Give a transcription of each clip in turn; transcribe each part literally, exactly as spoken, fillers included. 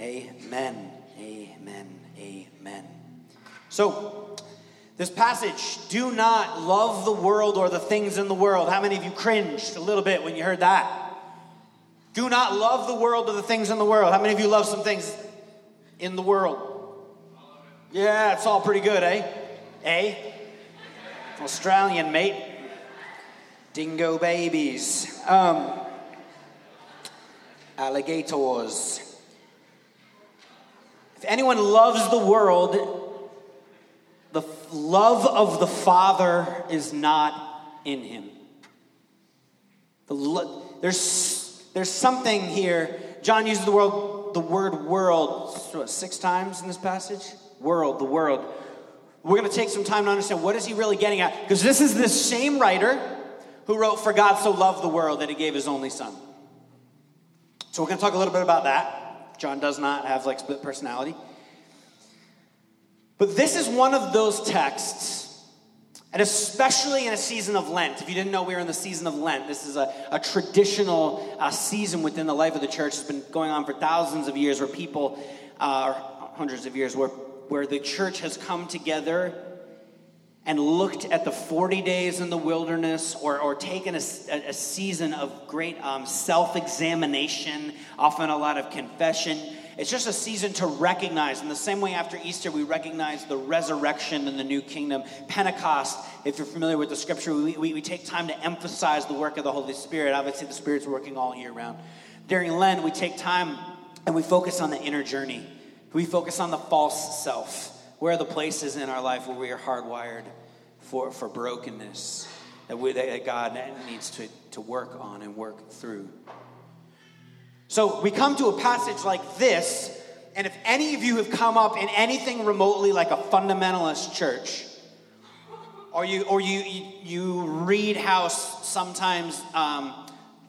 Amen. Amen. Amen. So, this passage, do not love the world or the things in the world. How many of you cringed a little bit when you heard that? Do not love the world or the things in the world. How many of you love some things in the world? Yeah, it's all pretty good, eh? Eh? Australian, mate. Dingo babies. Um, alligators. If anyone loves the world, the love of the Father is not in him. The lo- there's, there's something here. John uses the, world, the word world what, six times in this passage. World, the world. We're going to take some time to understand what is he really getting at. Because this is this same writer who wrote, "For God so loved the world that he gave his only son." So we're going to talk a little bit about that. John does not have like split personality. But this is one of those texts, and especially in a season of Lent. If you didn't know we were in the season of Lent, this is a, a traditional uh, season within the life of the church. It's been going on for thousands of years where people, uh, or hundreds of years, where where the church has come together and looked at the forty days in the wilderness or, or taken a, a season of great um, self-examination, often a lot of confession. It's just a season to recognize. In the same way after Easter, we recognize the resurrection and the new kingdom. Pentecost, if you're familiar with the scripture, we, we, we take time to emphasize the work of the Holy Spirit. Obviously, the Spirit's working all year round. During Lent, we take time and we focus on the inner journey. We focus on the false self. Where are the places in our life where we are hardwired for, for brokenness that, we, that God needs to, to work on and work through? So we come to a passage like this, and if any of you have come up in anything remotely like a fundamentalist church, or you or you you, you read how sometimes um,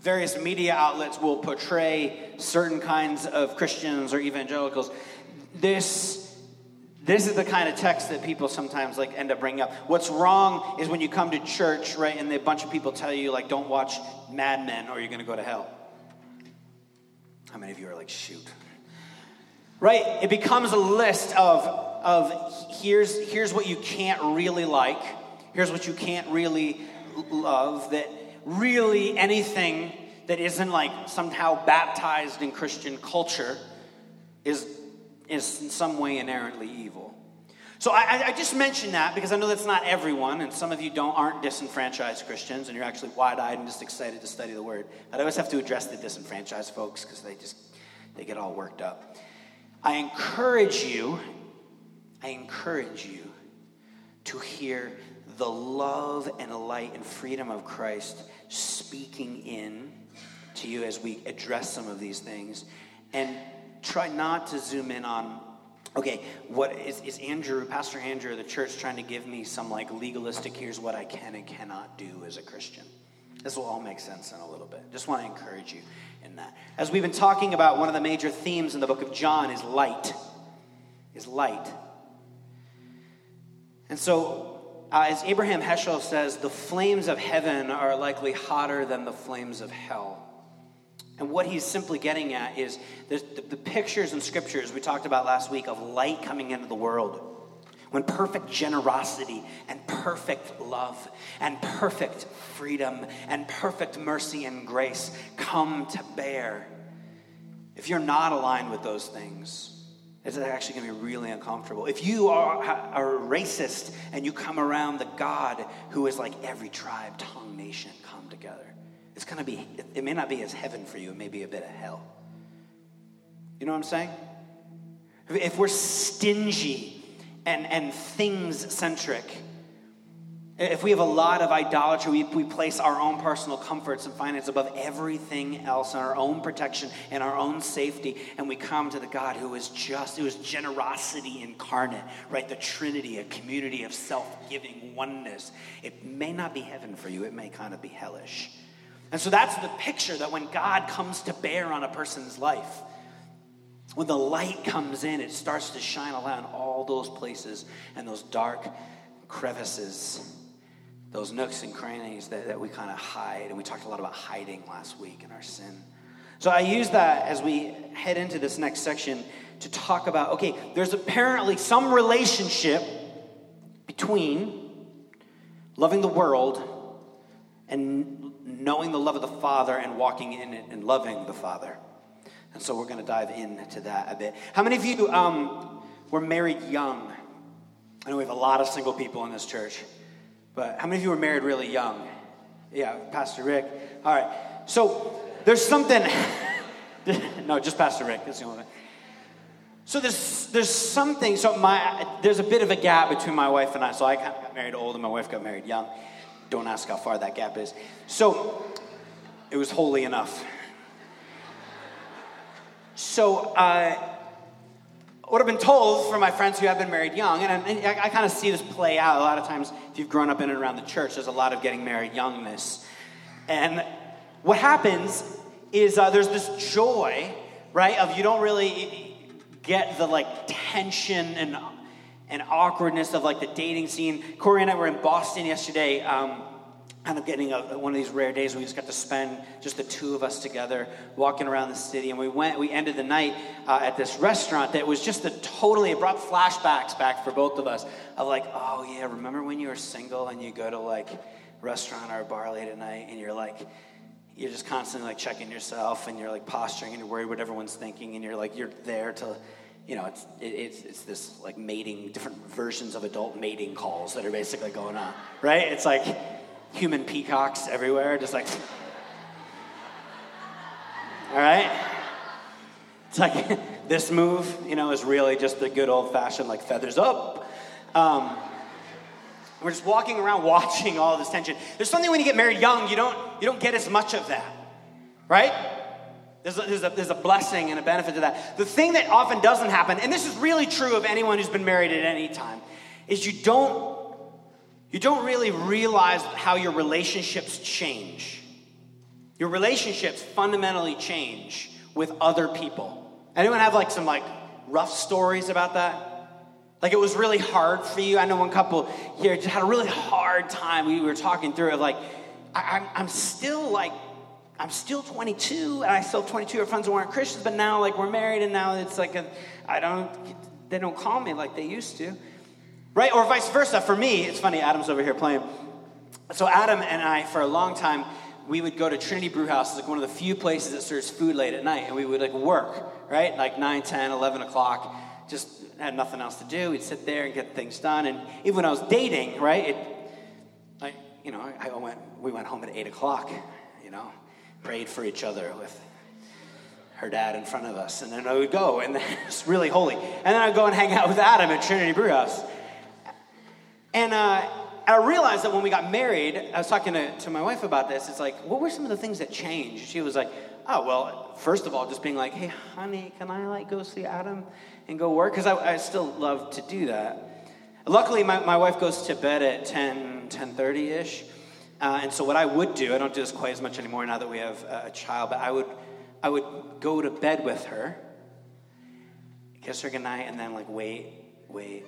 various media outlets will portray certain kinds of Christians or evangelicals, This this is the kind of text that people sometimes like end up bringing up. What's wrong is when you come to church, right, and a bunch of people tell you, like, don't watch Mad Men or you're going to go to hell. How many of you are like, shoot? Right? It becomes a list of, of here's, here's what you can't really like. Here's what you can't really love. That really anything that isn't, like, somehow baptized in Christian culture is is in some way inherently evil. So I, I just mentioned that because I know that's not everyone, and some of you don't aren't disenfranchised Christians, and you're actually wide-eyed and just excited to study the Word. I'd always have to address the disenfranchised folks because they just, they get all worked up. I encourage you, I encourage you to hear the love and light and freedom of Christ speaking in to you as we address some of these things, and try not to zoom in on, okay, what is, is Andrew, Pastor Andrew of the church, trying to give me some like legalistic, here's what I can and cannot do as a Christian. This will all make sense in a little bit. Just want to encourage you in that. As we've been talking about, one of the major themes in the book of John is light, is light. And so, uh, as Abraham Heschel says, the flames of heaven are likely hotter than the flames of hell. And what he's simply getting at is the, the, the pictures and scriptures we talked about last week of light coming into the world, when perfect generosity and perfect love and perfect freedom and perfect mercy and grace come to bear. If you're not aligned with those things, it's actually going to be really uncomfortable. If you are, are a racist and you come around the God who is like every tribe, tongue, nation come together, it's going to be, it may not be as heaven for you. It may be a bit of hell. You know what I'm saying? If we're stingy and, and things-centric, if we have a lot of idolatry, we, we place our own personal comforts and finance above everything else, and our own protection and our own safety, and we come to the God who is just, who is generosity incarnate, right? The Trinity, a community of self-giving oneness. It may not be heaven for you. It may kind of be hellish. And so that's the picture that when God comes to bear on a person's life, when the light comes in, it starts to shine around all those places and those dark crevices, those nooks and crannies that, that we kind of hide. And we talked a lot about hiding last week in our sin. So I use that as we head into this next section to talk about, okay, there's apparently some relationship between loving the world and knowing the love of the Father and walking in it and loving the Father. And so we're going to dive into that a bit. How many of you um, were married young? I know we have a lot of single people in this church, but how many of you were married really young? Yeah, Pastor Rick. All right. So there's something. No, just Pastor Rick. That's the only thing. So there's there's something. So my there's a bit of a gap between my wife and I. So I kind of got married old, and my wife got married young. Don't ask how far that gap is. So it was holy enough. So uh, what I've been told from my friends who have been married young, and I, and I, I kind of see this play out a lot of times. If you've grown up in and around the church, there's a lot of getting married youngness. And what happens is uh, there's this joy, right, of you don't really get the, like, tension and and awkwardness of, like, the dating scene. Corey and I were in Boston yesterday, um, kind of getting a, one of these rare days where we just got to spend just the two of us together walking around the city. And we went, we ended the night uh, at this restaurant that was just a totally, it brought flashbacks back for both of us of, like, oh, yeah, remember when you were single and you go to, like, restaurant or a bar late at night and you're, like, you're just constantly, like, checking yourself, and you're, like, posturing, and you're worried what everyone's thinking, and you're, like, you're there to, you know, it's it, it's it's this, like, mating, different versions of adult mating calls that are basically going on, right? It's, like, human peacocks everywhere, just, like, all right? It's, like, this move, you know, is really just the good old-fashioned, like, feathers up. Um, we're just walking around watching all this tension. There's something when you get married young, you don't you don't get as much of that, right? There's a, there's a, there's a blessing and a benefit to that. The thing that often doesn't happen, and this is really true of anyone who's been married at any time, is you don't you don't really realize how your relationships change. Your relationships fundamentally change with other people. Anyone have like some like rough stories about that? Like, it was really hard for you. I know one couple here just had a really hard time. We were talking through it, like, I, I'm, I'm still, like, I'm still twenty-two, and I still have twenty-two. Our friends who weren't Christians, but now, like, we're married, and now it's like a, I don't, they don't call me like they used to, right? Or vice versa. For me, it's funny, Adam's over here playing. So Adam and I, for a long time, we would go to Trinity Brewhouse. It's, like, one of the few places that serves food late at night, and we would, like, work, right? Like, nine, ten, eleven o'clock, just had nothing else to do. We'd sit there and get things done. And even when I was dating, right, it, like, you know, I went, we went home at eight o'clock, you know, prayed for each other with her dad in front of us. And then I would go, and it's really holy. And then I'd go and hang out with Adam at Trinity Brewhouse. And uh, I realized that when we got married, I was talking to, to my wife about this. It's like, what were some of the things that changed? She was like, oh, well, first of all, just being like, hey, honey, can I, like, go see Adam and go work? Because I, I still love to do that. Luckily, my, my wife goes to bed at ten, ten thirty-ish. Uh, and so what I would do, I don't do this quite as much anymore now that we have a child, but I would I would go to bed with her, kiss her goodnight, and then, like, wait, wait.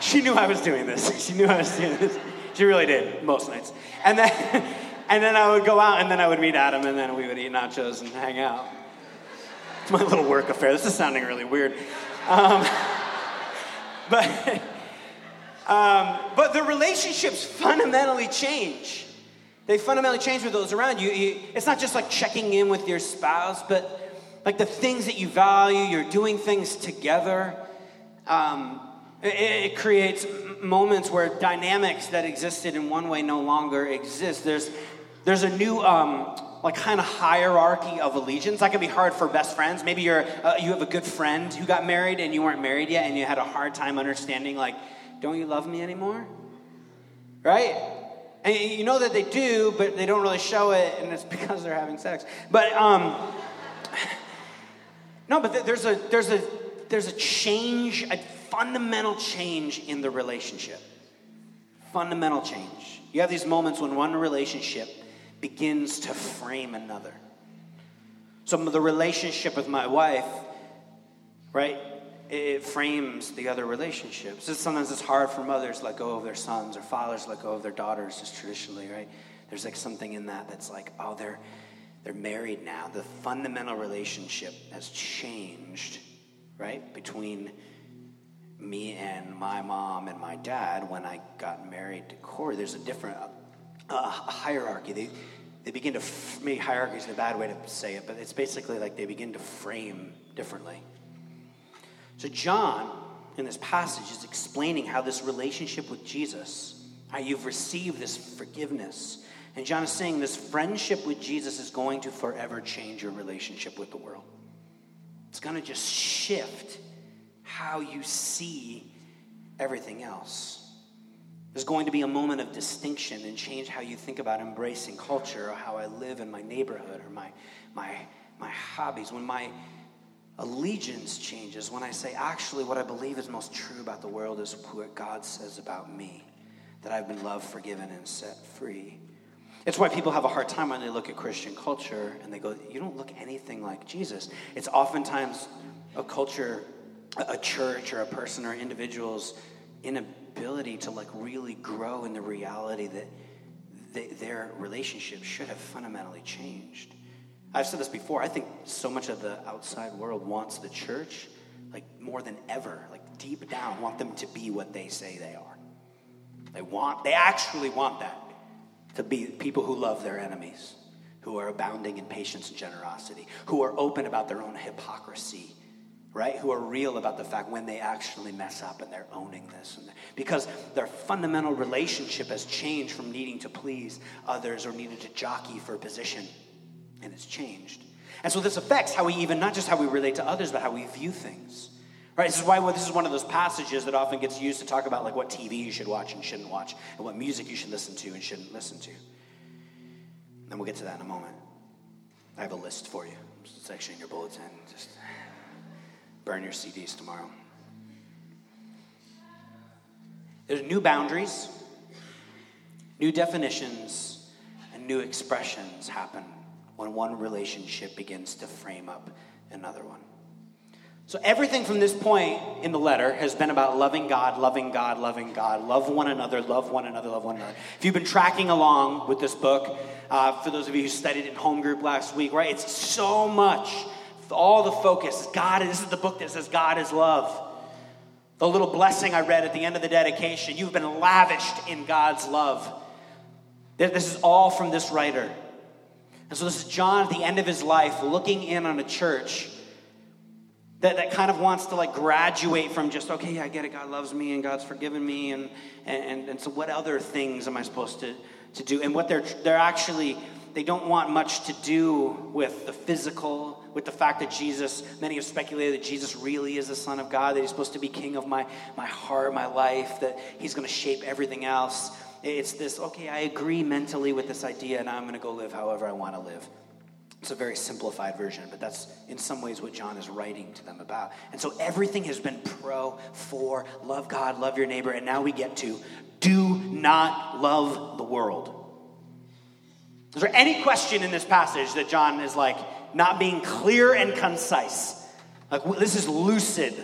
She knew I was doing this. She knew I was doing this. She really did, most nights. And then and then I would go out, and then I would meet Adam, and then we would eat nachos and hang out. It's my little work affair. This is sounding really weird. Um, but, um, but the relationships fundamentally change. They fundamentally change with those around you. you. It's not just like checking in with your spouse, but like the things that you value, you're doing things together. Um, it, it creates moments where dynamics that existed in one way no longer exist. There's there's a new um, like kind of hierarchy of allegiance. That can be hard for best friends. Maybe you're uh, you have a good friend who got married and you weren't married yet, and you had a hard time understanding, like, don't you love me anymore? Right? And you know that they do, but they don't really show it, and it's because they're having sex. But um, no, but there's a there's a there's a change. A, Fundamental change in the relationship. Fundamental change. You have these moments when one relationship begins to frame another. So the relationship with my wife, right, it frames the other relationships. It's, sometimes it's hard for mothers to let go of their sons, or fathers to let go of their daughters, just traditionally, right? There's like something in that that's like, oh, they're they're married now. The fundamental relationship has changed, right? Between me and my mom and my dad when I got married to Corey, there's a different uh, uh, hierarchy. They they begin to, f- maybe hierarchy is a bad way to say it, but it's basically like they begin to frame differently. So John, in this passage, is explaining how this relationship with Jesus, how you've received this forgiveness. And John is saying this friendship with Jesus is going to forever change your relationship with the world. It's going to just shift how you see everything else. There's going to be a moment of distinction and change how you think about embracing culture, or how I live in my neighborhood, or my my my hobbies. When my allegiance changes, when I say, actually, what I believe is most true about the world is what God says about me, that I've been loved, forgiven, and set free. It's why people have a hard time when they look at Christian culture and they go, you don't look anything like Jesus. It's oftentimes a culture, a church, or a person, or individual's inability to like really grow in the reality that they, their relationship should have fundamentally changed. I've said this before. I think so much of the outside world wants the church, like more than ever, like deep down, want them to be what they say they are. They want, they actually want that to be people who love their enemies, who are abounding in patience and generosity, who are open about their own hypocrisy, right? Who are real about the fact when they actually mess up and they're owning this. And because their fundamental relationship has changed from needing to please others or needing to jockey for position. And it's changed. And so this affects how we even, not just how we relate to others, but how we view things, right? This is why well, this is one of those passages that often gets used to talk about like what T V you should watch and shouldn't watch, and what music you should listen to and shouldn't listen to. And we'll get to that in a moment. I have a list for you. It's actually in your bulletin. Just burn your C Ds tomorrow. There's new boundaries, new definitions, and new expressions happen when one relationship begins to frame up another one. So everything from this point in the letter has been about loving God, loving God, loving God, love one another, love one another, love one another. If you've been tracking along with this book, uh, for those of you who studied in home group last week, right, it's so much, all the focus, God, this is the book that says God is love. The little blessing I read at the end of the dedication, you've been lavished in God's love. This is all from this writer. And so this is John at the end of his life looking in on a church that, that kind of wants to like graduate from just, okay, yeah, I get it, God loves me and God's forgiven me, and and, and so what other things am I supposed to, to do? And what they're they're actually, they don't want much to do with the physical, with the fact that Jesus, many have speculated that Jesus really is the Son of God, that he's supposed to be king of my, my heart, my life, that he's going to shape everything else. It's this, okay, I agree mentally with this idea, and I'm going to go live however I want to live. It's a very simplified version, but that's in some ways what John is writing to them about. And so everything has been pro, for, love God, love your neighbor, and now we get to do not love the world. Is there any question in this passage that John is like not being clear and concise? Like this is lucid.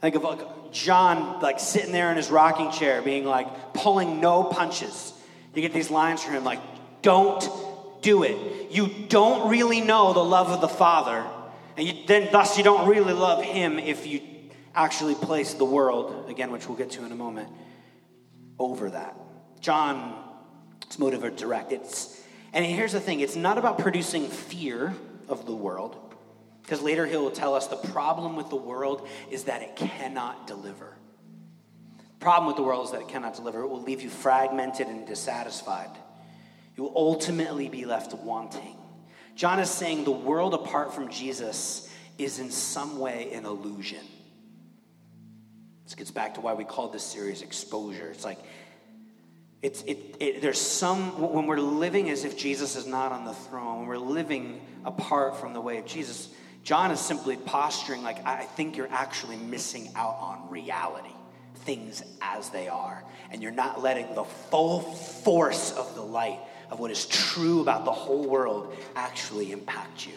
Think of like John like sitting there in his rocking chair being like pulling no punches. You get these lines from him like, don't do it. You don't really know the love of the Father, and you, then thus you don't really love him if you actually place the world, again, which we'll get to in a moment, over that. John's motive are direct. It's, and here's the thing, it's not about producing fear of the world, because later he'll tell us the problem with the world is that it cannot deliver. The problem with the world is that it cannot deliver. It will leave you fragmented and dissatisfied. You will ultimately be left wanting. John is saying the world apart from Jesus is in some way an illusion. This gets back to why we called this series Exposure. It's like, It's it, it. There's some, when we're living as if Jesus is not on the throne, when we're living apart from the way of Jesus, John is simply posturing like, I think you're actually missing out on reality, things as they are. And you're not letting the full force of the light of what is true about the whole world actually impact you.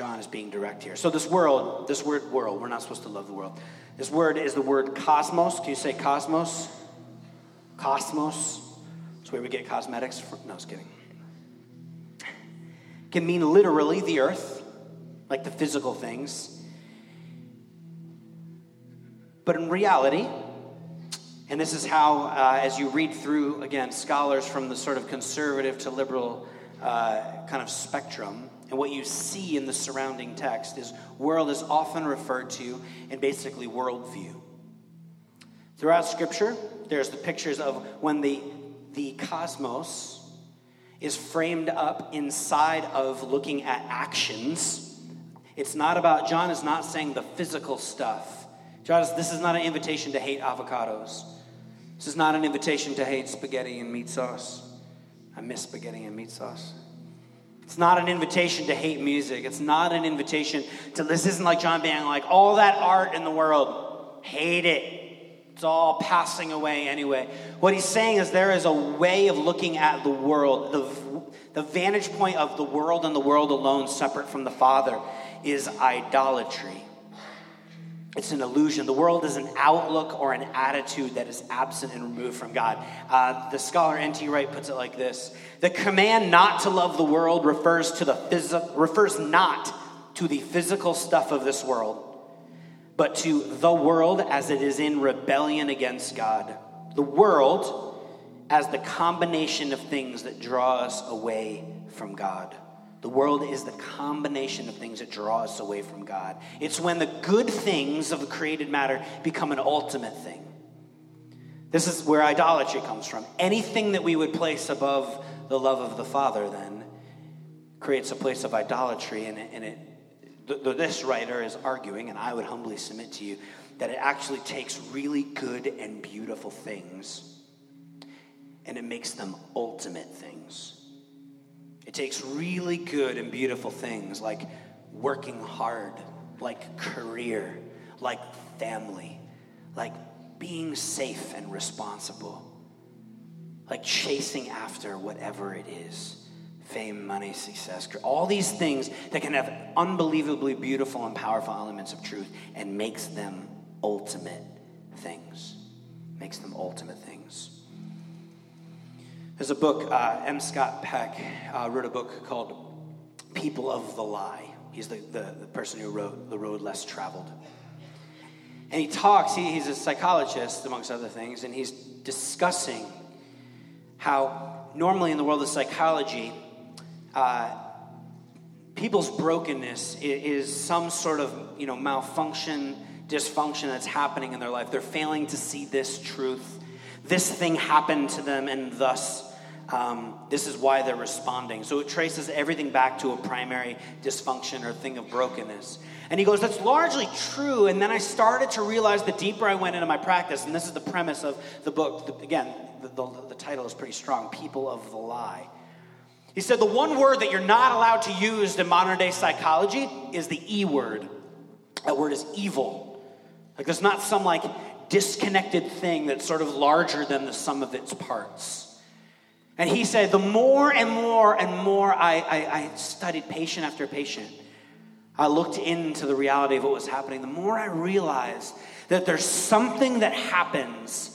John is being direct here. So this world, this word world, we're not supposed to love the world. This word is the word cosmos. Can you say cosmos? Cosmos. That's where we get cosmetics from. No, I was kidding. Can mean literally the earth, like the physical things. But in reality, and this is how, uh, as you read through, again, scholars from the sort of conservative to liberal uh, kind of spectrum, and what you see in the surrounding text is world is often referred to in basically worldview. Throughout Scripture, there's the pictures of when the, the cosmos is framed up inside of looking at actions. It's not about, John is not saying the physical stuff. John is, this is not an invitation to hate avocados. This is not an invitation to hate spaghetti and meat sauce. I miss spaghetti and meat sauce. It's not an invitation to hate music. It's not an invitation to, this isn't like John being like, all that art in the world, hate it. It's all passing away anyway. What he's saying is there is a way of looking at the world. The, the vantage point of the world and the world alone separate from the Father is idolatry. It's an illusion. The world is an outlook or an attitude that is absent and removed from God. Uh, the scholar N T Wright puts it like this. The command not to love the world refers to the phys- refers not to the physical stuff of this world, but to the world as it is in rebellion against God. The world as the combination of things that draw us away from God. The world is the combination of things that draw us away from God. It's when the good things of the created matter become an ultimate thing. This is where idolatry comes from. Anything that we would place above the love of the Father then creates a place of idolatry, and it, and it this writer is arguing, and I would humbly submit to you, that it actually takes really good and beautiful things and it makes them ultimate things. It takes really good and beautiful things like working hard, like career, like family, like being safe and responsible, like chasing after whatever it is. Fame, money, success, all these things that can have unbelievably beautiful and powerful elements of truth and makes them ultimate things. Makes them ultimate things. There's a book, uh, M. Scott Peck uh, wrote a book called People of the Lie. He's the, the, the person who wrote The Road Less Traveled. And he talks, he, he's a psychologist, amongst other things, and he's discussing how normally in the world of psychology, Uh, people's brokenness is, is some sort of, you know, malfunction, dysfunction that's happening in their life. They're failing to see this truth. This thing happened to them, and thus um, this is why they're responding. So it traces everything back to a primary dysfunction or thing of brokenness. And he goes, that's largely true. And then I started to realize the deeper I went into my practice, and this is the premise of the book. The, again, the, the, the title is pretty strong, People of the Lie. He said the one word that you're not allowed to use in modern-day psychology is the E word. That word is evil. Like there's not some like disconnected thing that's sort of larger than the sum of its parts. And he said the more and more and more I, I, I studied patient after patient, I looked into the reality of what was happening, the more I realized that there's something that happens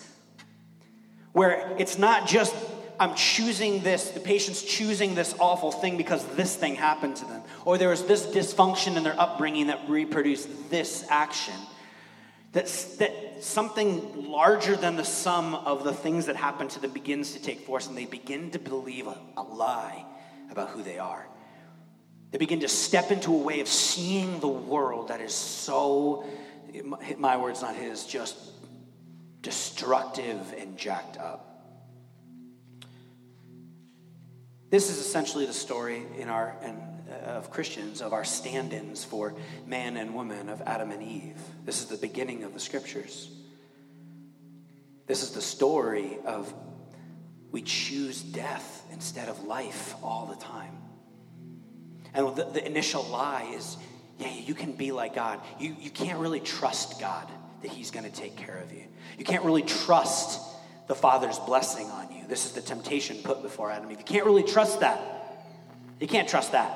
where it's not just I'm choosing this, the patient's choosing this awful thing because this thing happened to them. Or there was this dysfunction in their upbringing that reproduced this action. That's, that something larger than the sum of the things that happen to them begins to take force, and they begin to believe a, a lie about who they are. They begin to step into a way of seeing the world that is so, my words, not his, just destructive and jacked up. This is essentially the story in our in, uh, of Christians, of our stand-ins for man and woman, of Adam and Eve. This is the beginning of the Scriptures. This is the story of we choose death instead of life all the time. And the, the initial lie is, yeah, you can be like God. You, you can't really trust God that he's going to take care of you. You can't really trust the Father's blessing on you. This is the temptation put before Adam. You can't really trust that. You can't trust that.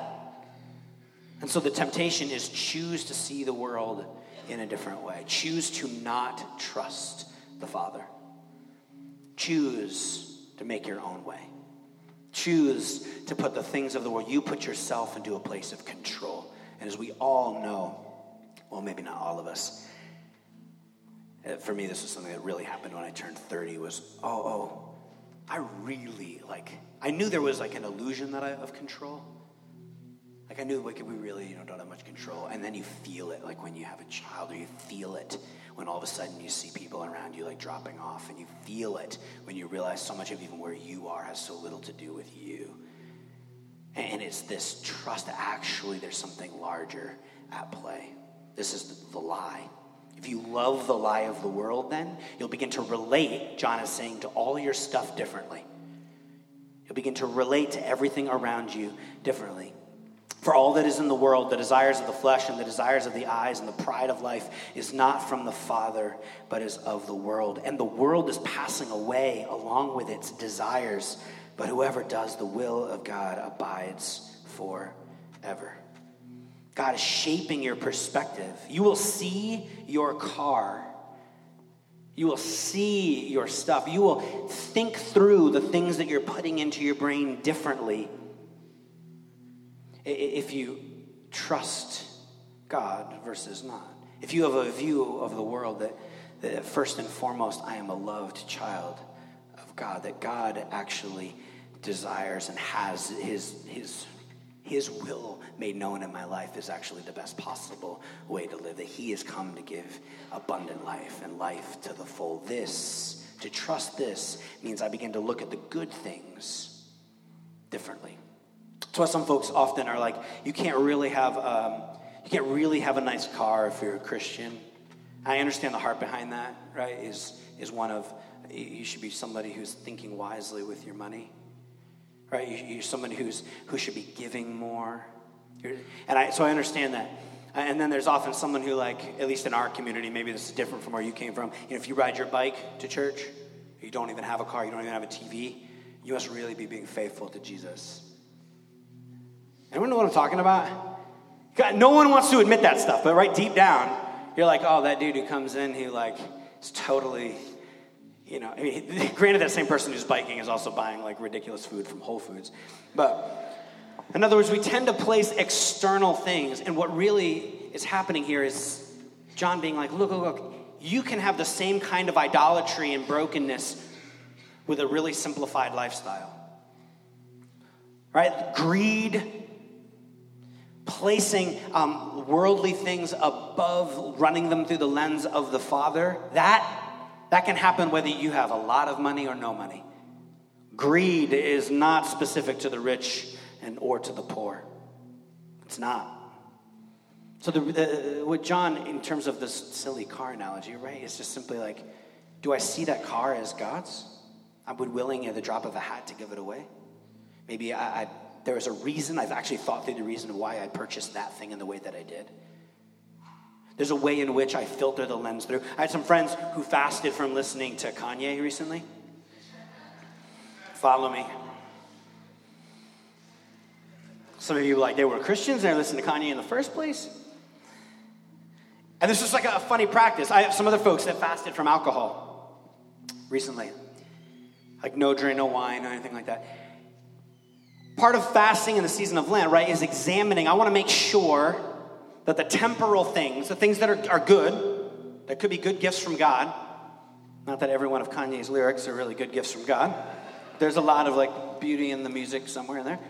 And so the temptation is choose to see the world in a different way. Choose to not trust the Father. Choose to make your own way. Choose to put the things of the world. You put yourself into a place of control. And as we all know, well, maybe not all of us. For me, this was something that really happened when I turned thirty was, oh, oh, I really, like, I knew there was, like, an illusion that I of control. Like, I knew, like, we really, you know, don't have much control. And then you feel it, like, when you have a child, or you feel it when all of a sudden you see people around you, like, dropping off. And you feel it when you realize so much of even where you are has so little to do with you. And it's this trust that actually there's something larger at play. This is the, the lie. If you love the lie of the world, then you'll begin to relate, John is saying, to all your stuff differently. You'll begin to relate to everything around you differently. For all that is in the world, the desires of the flesh and the desires of the eyes and the pride of life is not from the Father, but is of the world. And the world is passing away along with its desires, but whoever does the will of God abides forever. God is shaping your perspective. You will see your car. You will see your stuff. You will think through the things that you're putting into your brain differently if you trust God versus not. If you have a view of the world that, that first and foremost, I am a loved child of God, that God actually desires and has his his. His will made known in my life is actually the best possible way to live. That he has come to give abundant life and life to the full. This, to trust this, means I begin to look at the good things differently. That's why some folks often are like, you can't really have um, you can't really have a nice car if you're a Christian. I understand the heart behind that, right? Is is one of you should be somebody who's thinking wisely with your money. Right, you're someone who's who should be giving more, you're, and I so I understand that. And then there's often someone who, like, at least in our community, maybe this is different from where you came from. You know, if you ride your bike to church, you don't even have a car, you don't even have a T V, you must really be being faithful to Jesus. Anyone know what I'm talking about? God, no one wants to admit that stuff, but right deep down, you're like, oh, that dude who comes in who like is totally. You know, I mean, granted, that same person who's biking is also buying, like, ridiculous food from Whole Foods. But in other words, we tend to place external things. And what really is happening here is John being like, look, look, look, you can have the same kind of idolatry and brokenness with a really simplified lifestyle. Right? Greed, placing um, worldly things above, running them through the lens of the Father, that That can happen whether you have a lot of money or no money. Greed is not specific to the rich and or to the poor. It's not. So the, the, with John, in terms of this silly car analogy, right, it's just simply like, do I see that car as God's? I would willing at the drop of a hat to give it away. Maybe I, I there was a reason. I've actually thought through the reason why I purchased that thing in the way that I did. There's a way in which I filter the lens through. I had some friends who fasted from listening to Kanye recently. Follow me. Some of you like, they were Christians and they listened to Kanye in the first place. And this is like a funny practice. I have some other folks that fasted from alcohol recently. Like no drink, no wine, or anything like that. Part of fasting in the season of Lent, right, is examining. I want to make sure that the temporal things, the things that are, are good, that could be good gifts from God. Not that every one of Kanye's lyrics are really good gifts from God. There's a lot of, like, beauty in the music somewhere in there.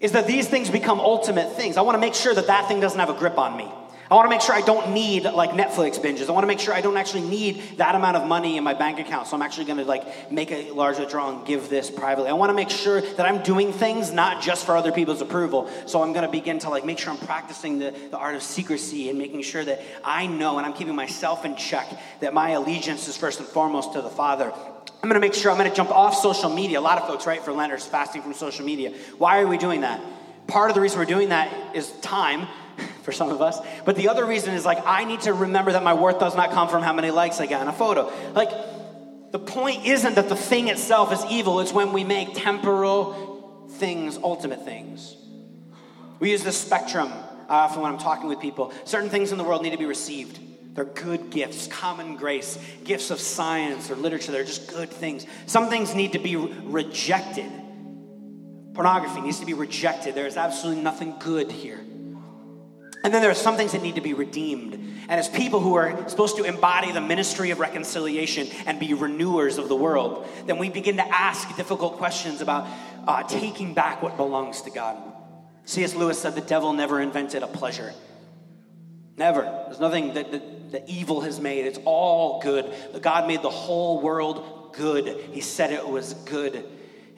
Is that these things become ultimate things. I want to make sure that that thing doesn't have a grip on me. I want to make sure I don't need, like, Netflix binges. I want to make sure I don't actually need that amount of money in my bank account. So I'm actually going to, like, make a large withdrawal and give this privately. I want to make sure that I'm doing things not just for other people's approval. So I'm going to begin to, like, make sure I'm practicing the, the art of secrecy and making sure that I know and I'm keeping myself in check that my allegiance is first and foremost to the Father. I'm going to make sure I'm going to jump off social media. A lot of folks, right, for Lent are fasting from social media. Why are we doing that? Part of the reason we're doing that is time. For some of us. But the other reason is, like, I need to remember that my worth does not come from how many likes I get on a photo. Like, the point isn't that the thing itself is evil. It's when we make temporal things ultimate things. We use this spectrum uh, for when I'm talking with people. Certain things in the world need to be received. They're good gifts, common grace, gifts of science or literature. They're just good things. Some things need to be rejected. Pornography needs to be rejected. There is absolutely nothing good here. And then there are some things that need to be redeemed. And as people who are supposed to embody the ministry of reconciliation and be renewers of the world, then we begin to ask difficult questions about uh, taking back what belongs to God. C S. Lewis said the devil never invented a pleasure. Never. There's nothing that the, the evil has made. It's all good. God made the whole world good. He said it was good.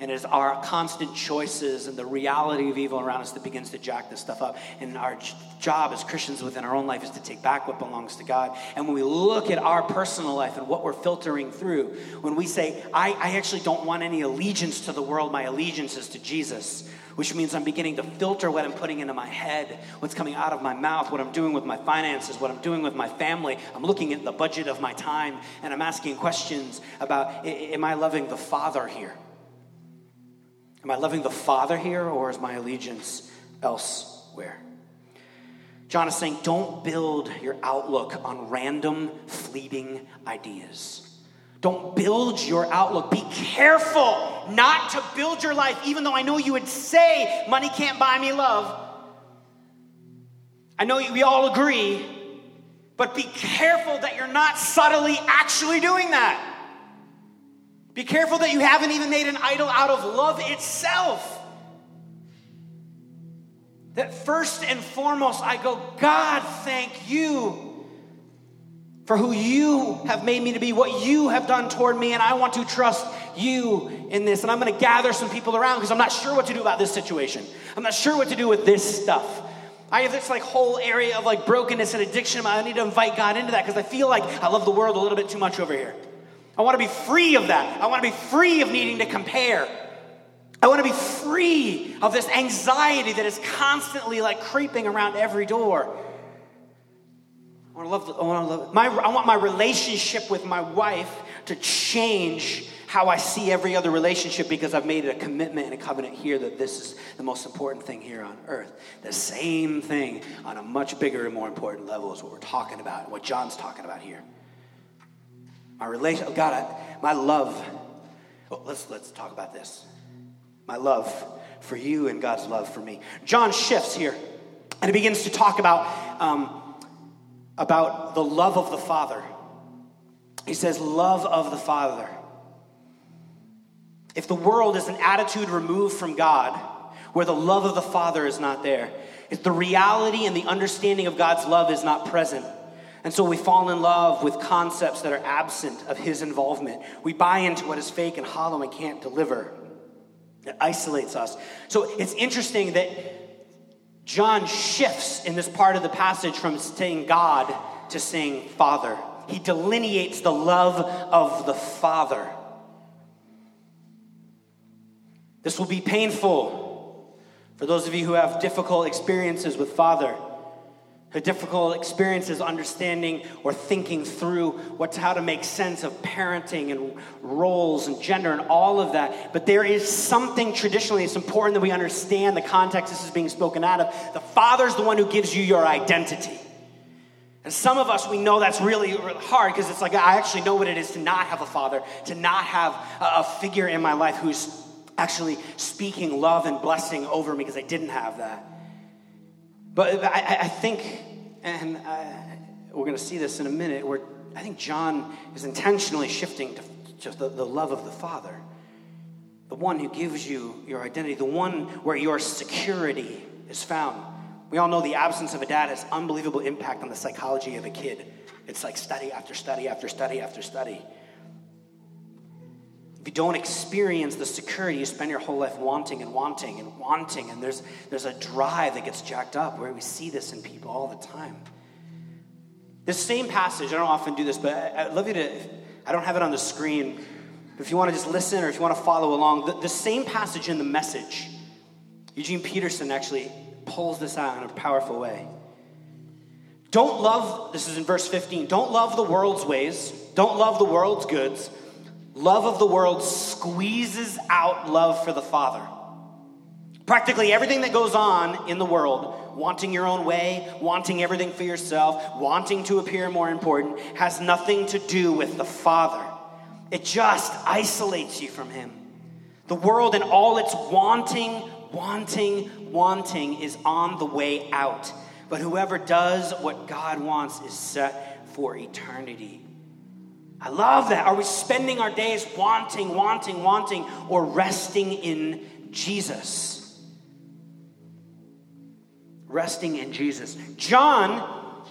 And it is our constant choices and the reality of evil around us that begins to jack this stuff up. And our job as Christians within our own life is to take back what belongs to God. And when we look at our personal life and what we're filtering through, when we say, I, I actually don't want any allegiance to the world, my allegiance is to Jesus, which means I'm beginning to filter what I'm putting into my head, what's coming out of my mouth, what I'm doing with my finances, what I'm doing with my family. I'm looking at the budget of my time, and I'm asking questions about, am I loving the Father here? Am I loving the Father here, or is my allegiance elsewhere? John is saying, don't build your outlook on random, fleeting ideas. Don't build your outlook. Be careful not to build your life, even though I know you would say, money can't buy me love. I know we all agree, but be careful that you're not subtly actually doing that. Be careful that you haven't even made an idol out of love itself. That first and foremost, I go, God, thank you for who you have made me to be, what you have done toward me, and I want to trust you in this. And I'm going to gather some people around because I'm not sure what to do about this situation. I'm not sure what to do with this stuff. I have this like whole area of like brokenness and addiction. I need to invite God into that because I feel like I love the world a little bit too much over here. I want to be free of that. I want to be free of needing to compare. I want to be free of this anxiety that is constantly like creeping around every door. I want to love, the, I want to love my I want my relationship with my wife to change how I see every other relationship because I've made it a commitment and a covenant here that this is the most important thing here on earth. The same thing on a much bigger and more important level is what we're talking about, what John's talking about here. My relation, oh God, I, my love. Oh, let's let's talk about this. My love for you and God's love for me. John shifts here, and he begins to talk about um, about the love of the Father. He says, "Love of the Father." If the world is an attitude removed from God, where the love of the Father is not there, if the reality and the understanding of God's love is not present. And so we fall in love with concepts that are absent of his involvement. We buy into what is fake and hollow and can't deliver. It isolates us. So it's interesting that John shifts in this part of the passage from saying God to saying Father. He delineates the love of the Father. This will be painful for those of you who have difficult experiences with Father. Her difficult experiences understanding or thinking through what, how to make sense of parenting and roles and gender and all of that. But there is something traditionally, it's important that we understand the context this is being spoken out of. The Father's the one who gives you your identity. And some of us, we know that's really hard because it's like, I actually know what it is to not have a father, to not have a figure in my life who's actually speaking love and blessing over me because I didn't have that. But I, I think, and I, we're going to see this in a minute, where I think John is intentionally shifting to, to the, the love of the Father, the one who gives you your identity, the one where your security is found. We all know the absence of a dad has unbelievable impact on the psychology of a kid. It's like study after study after study after study. If you don't experience the security, you spend your whole life wanting and wanting and wanting, and there's there's a drive that gets jacked up where we see this in people all the time. This same passage, I don't often do this, but I, I'd love you to, I don't have it on the screen, but if you want to just listen or if you want to follow along, the, the same passage in The Message, Eugene Peterson actually pulls this out in a powerful way. Don't love, this is in verse fifteen, don't love the world's ways, don't love the world's goods. Love of the world squeezes out love for the Father. Practically everything that goes on in the world, wanting your own way, wanting everything for yourself, wanting to appear more important, has nothing to do with the Father. It just isolates you from Him. The world and all its wanting, wanting, wanting is on the way out. But whoever does what God wants is set for eternity. I love that. Are we spending our days wanting, wanting, wanting, or resting in Jesus? Resting in Jesus. John,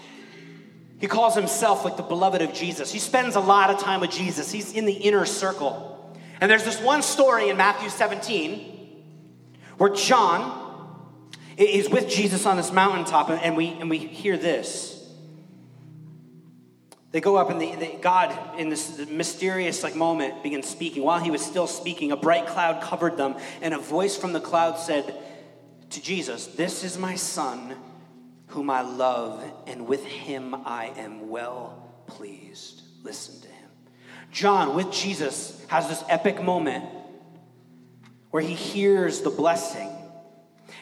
he calls himself like the beloved of Jesus. He spends a lot of time with Jesus. He's in the inner circle. And there's this one story in Matthew seventeen where John is with Jesus on this mountaintop, and we and we hear this. They go up, and the, the, God, in this mysterious like moment, begins speaking. While he was still speaking, a bright cloud covered them, and a voice from the cloud said to Jesus, "This is my son whom I love, and with him I am well pleased." Listen to him. John, with Jesus, has this epic moment where he hears the blessing.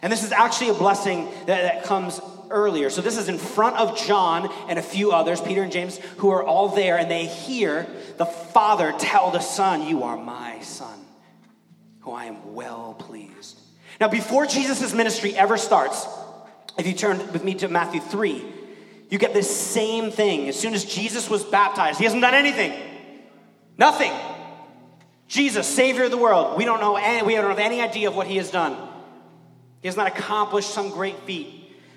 And this is actually a blessing that, that comes earlier. So this is in front of John and a few others, Peter and James, who are all there, and they hear the Father tell the Son, "You are my son, who I am well pleased." Now, before Jesus' ministry ever starts, if you turn with me to Matthew three, you get this same thing. As soon as Jesus was baptized, he hasn't done anything. Nothing. Jesus, Savior of the world. We don't know any, we don't have any idea of what he has done. He has not accomplished some great feat.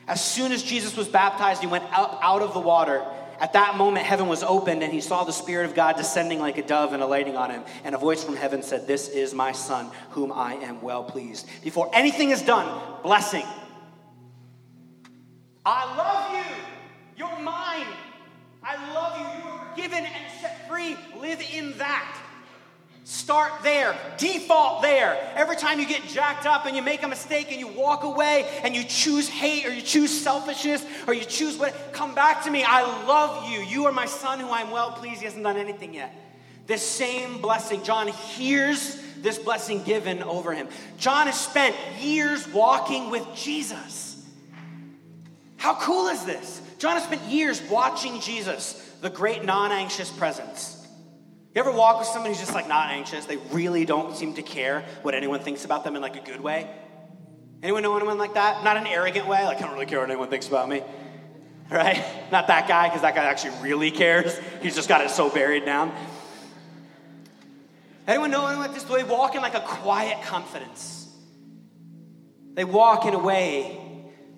As soon as Jesus was baptized, he went out, out of the water. At that moment, heaven was opened, and he saw the Spirit of God descending like a dove and alighting on him. And a voice from heaven said, "This is my Son, whom I am well pleased." Before anything is done, blessing. I love you. You're mine. I love you. You are forgiven and set free. Live in that. Start there. Default there. Every time you get jacked up and you make a mistake and you walk away and you choose hate or you choose selfishness or you choose what, come back to me. I love you. You are my son who I am well pleased. He hasn't done anything yet. This same blessing. John hears this blessing given over him. John has spent years walking with Jesus. How cool is this? John has spent years watching Jesus, the great non-anxious presence. You ever walk with somebody who's just like not anxious? They really don't seem to care what anyone thinks about them in like a good way. Anyone know anyone like that? Not an arrogant way, like I don't really care what anyone thinks about me, right? Not that guy, because that guy actually really cares. He's just got it so buried down. Anyone know anyone like this? They walk in like a quiet confidence. They walk in a way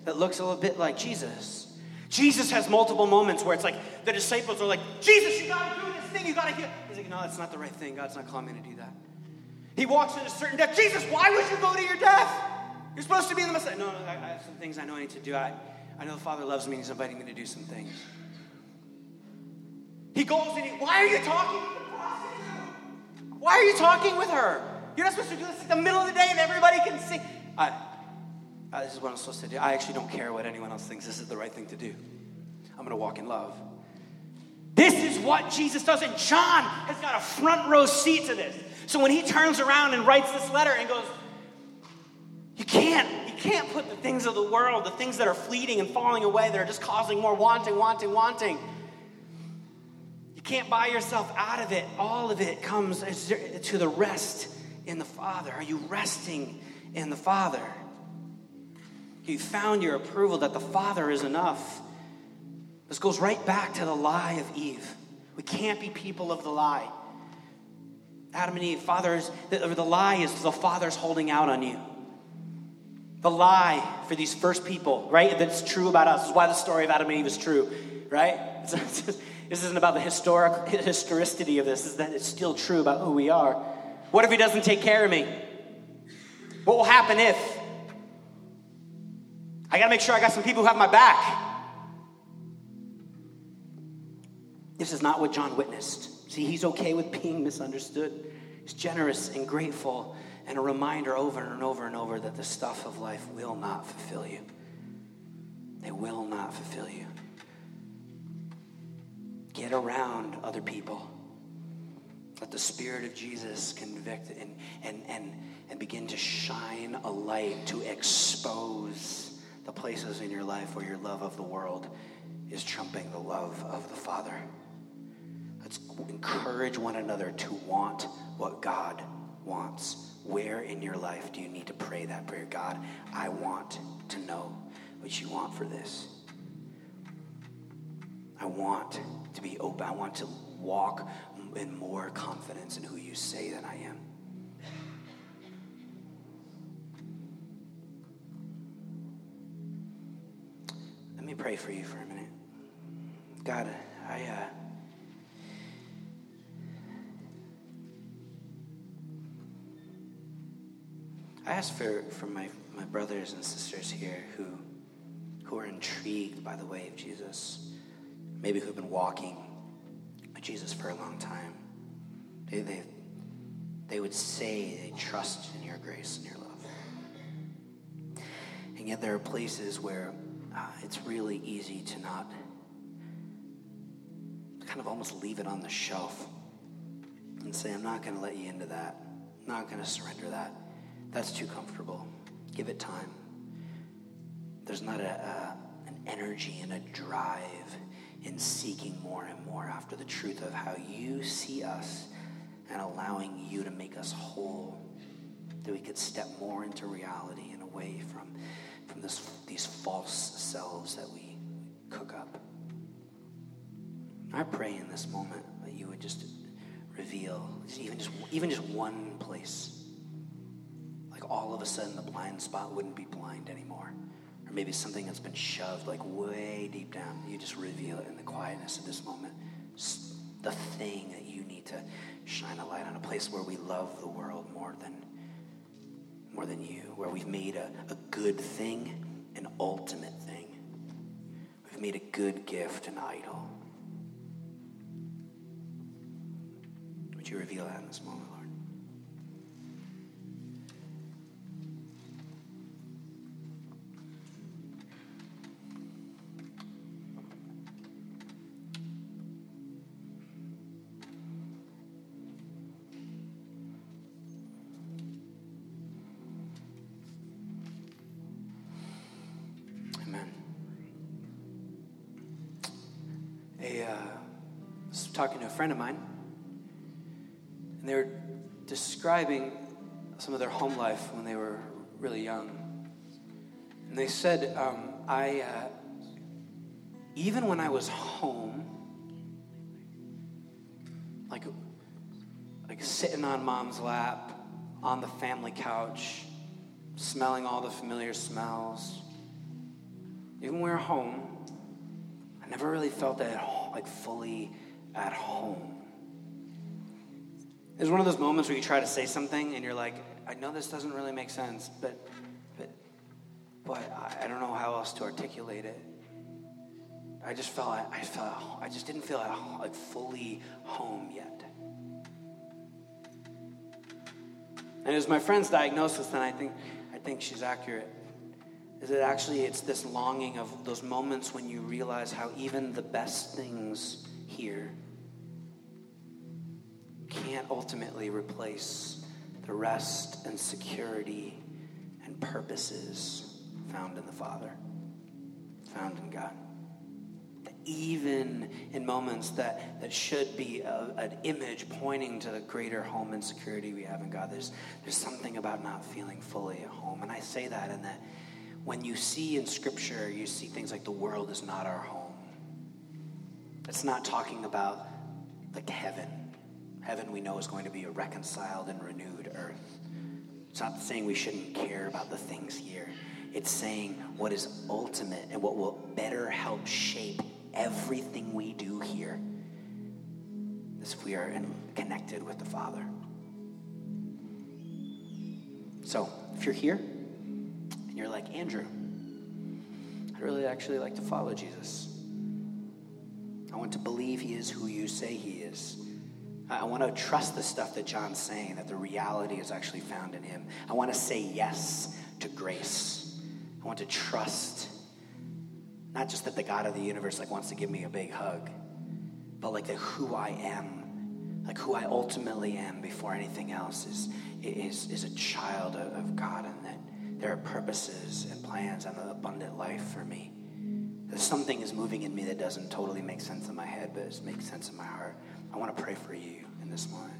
that looks a little bit like Jesus. Jesus has multiple moments where it's like the disciples are like, "Jesus, you gotta do this thing, you gotta heal." He's like, "No, that's not the right thing. God's not calling me to do that." He walks into certain death. "Jesus, why would you go to your death? You're supposed to be in the Messiah." "No, no, I, I have some things I know I need to do. I, I know the Father loves me and He's inviting me to do some things." He goes and he, "Why are you talking with the prostitute? Why are you talking with her? You're not supposed to do this at the middle of the day and everybody can see." I, Uh, this is what I'm supposed to do. I actually don't care what anyone else thinks. This is the right thing to do. I'm going to walk in love. This is what Jesus does, and John has got a front row seat to this. So when he turns around and writes this letter and goes, you can't, you can't put the things of the world, the things that are fleeting and falling away that are just causing more wanting, wanting, wanting. You can't buy yourself out of it. All of it comes to the rest in the Father. Are you resting in the Father? You found your approval that the Father is enough. This goes right back to the lie of Eve. We can't be people of the lie. Adam and Eve, fathers, the, the lie is the Father's holding out on you. The lie for these first people, right? That's true about us. This is why the story of Adam and Eve is true, right? It's, it's just, this isn't about the historic historicity of this. Is that it's still true about who we are. What if he doesn't take care of me? What will happen if? I got to make sure I got some people who have my back. This is not what John witnessed. See, he's okay with being misunderstood. He's generous and grateful, and a reminder over and over and over that the stuff of life will not fulfill you. They will not fulfill you. Get around other people. Let the Spirit of Jesus convict and and and and begin to shine a light to expose the places in your life where your love of the world is trumping the love of the Father. Let's encourage one another to want what God wants. Where in your life do you need to pray that prayer? God, I want to know what you want for this. I want to be open. I want to walk in more confidence in who you say that I am. Let me pray for you for a minute. God, I, uh, I ask for, for my, my brothers and sisters here who, who are intrigued by the way of Jesus, maybe who've been walking with Jesus for a long time. They, they, they would say they trust in your grace and your love. And yet there are places where uh, it's really easy to not kind of almost leave it on the shelf and say, I'm not going to let you into that. I'm not going to surrender that. That's too comfortable. Give it time. There's not a, a an energy and a drive in seeking more and more after the truth of how you see us and allowing you to make us whole, that we could step more into reality and away from, from this, these false selves that we cook up. I pray in this moment that you would just reveal even just, even just one place. Like all of a sudden the blind spot wouldn't be blind anymore. Or maybe something that's been shoved like way deep down. You just reveal it in the quietness of this moment. The thing that you need to shine a light on, a place where we love the world more than more than you, where we've made a, a good thing an ultimate thing. We've made a good gift an idol. Would you reveal that in this moment, Lord? Talking to a friend of mine, and they were describing some of their home life when they were really young. And they said, um, I, uh, even when I was home, like, like sitting on mom's lap, on the family couch, smelling all the familiar smells, even when we were home, I never really felt that like fully at home. It's one of those moments where you try to say something and you're like, I know this doesn't really make sense, but but, but I, I don't know how else to articulate it. I just felt I, I felt I just didn't feel at, like fully home yet. And it was my friend's diagnosis, and I think I think she's accurate. Is that actually it's this longing of those moments when you realize how even the best things here can't ultimately replace the rest and security and purposes found in the Father, found in God. That even in moments that, that should be a, an image pointing to the greater home and security we have in God, there's, there's something about not feeling fully at home. And I say that in that when you see in Scripture, you see things like the world is not our home. It's not talking about like heaven. Heaven we know is going to be a reconciled and renewed earth. It's not saying we shouldn't care about the things here. It's saying what is ultimate and what will better help shape everything we do here is if we are in, connected with the Father. So if you're here and you're like, Andrew, I'd really actually like to follow Jesus. I want to believe he is who you say he is. I want to trust the stuff that John's saying, that the reality is actually found in him. I want to say yes to grace. I want to trust, not just that the God of the universe like wants to give me a big hug, but like that who I am, like who I ultimately am before anything else is is, is a child of God, and that there are purposes and plans and an abundant life for me. That something is moving in me that doesn't totally make sense in my head, but it makes sense in my heart. I want to pray for you in this moment.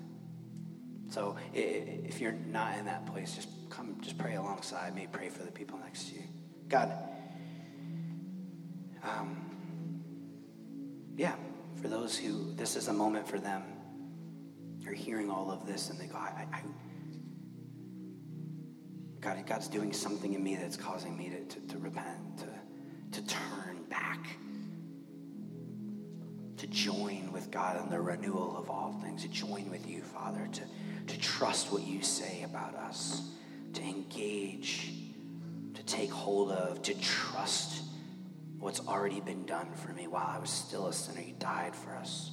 So if you're not in that place, just come, just pray alongside me. Pray for the people next to you. God, um, yeah, for those who, this is a moment for them. They're hearing all of this and they go, I, I, God, God's doing something in me that's causing me to, to, to repent, to, to turn back, to join with God in the renewal of all things, to join with you, Father, to, to trust what you say about us, to engage, to take hold of, to trust what's already been done for me while I was still a sinner. You died for us.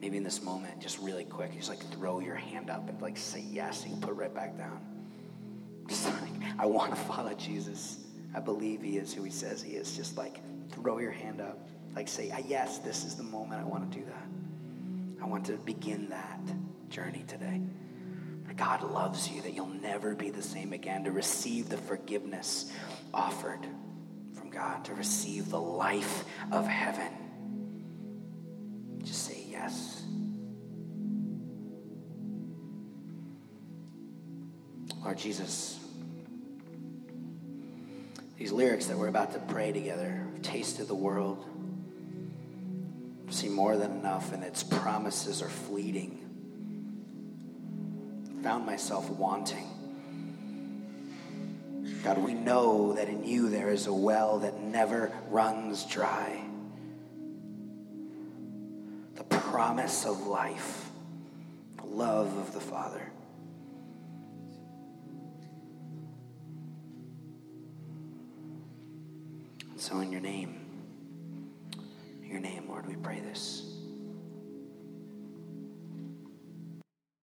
Maybe in this moment, just really quick, you just like throw your hand up and like say yes, and you put it right back down. Just like, I want to follow Jesus. I believe he is who he says he is. Just like throw your hand up. Like say, yes, this is the moment I want to do that. I want to begin that journey today. God loves you, that you'll never be the same again, to receive the forgiveness offered from God, to receive the life of heaven. Just say yes. Lord Jesus, these lyrics that we're about to pray together, I've tasted the world, I've seen more than enough, and its promises are fleeting. Found myself wanting. God, we know that in you there is a well that never runs dry. The promise of life, the love of the Father. So in your name, in your name, Lord, we pray this.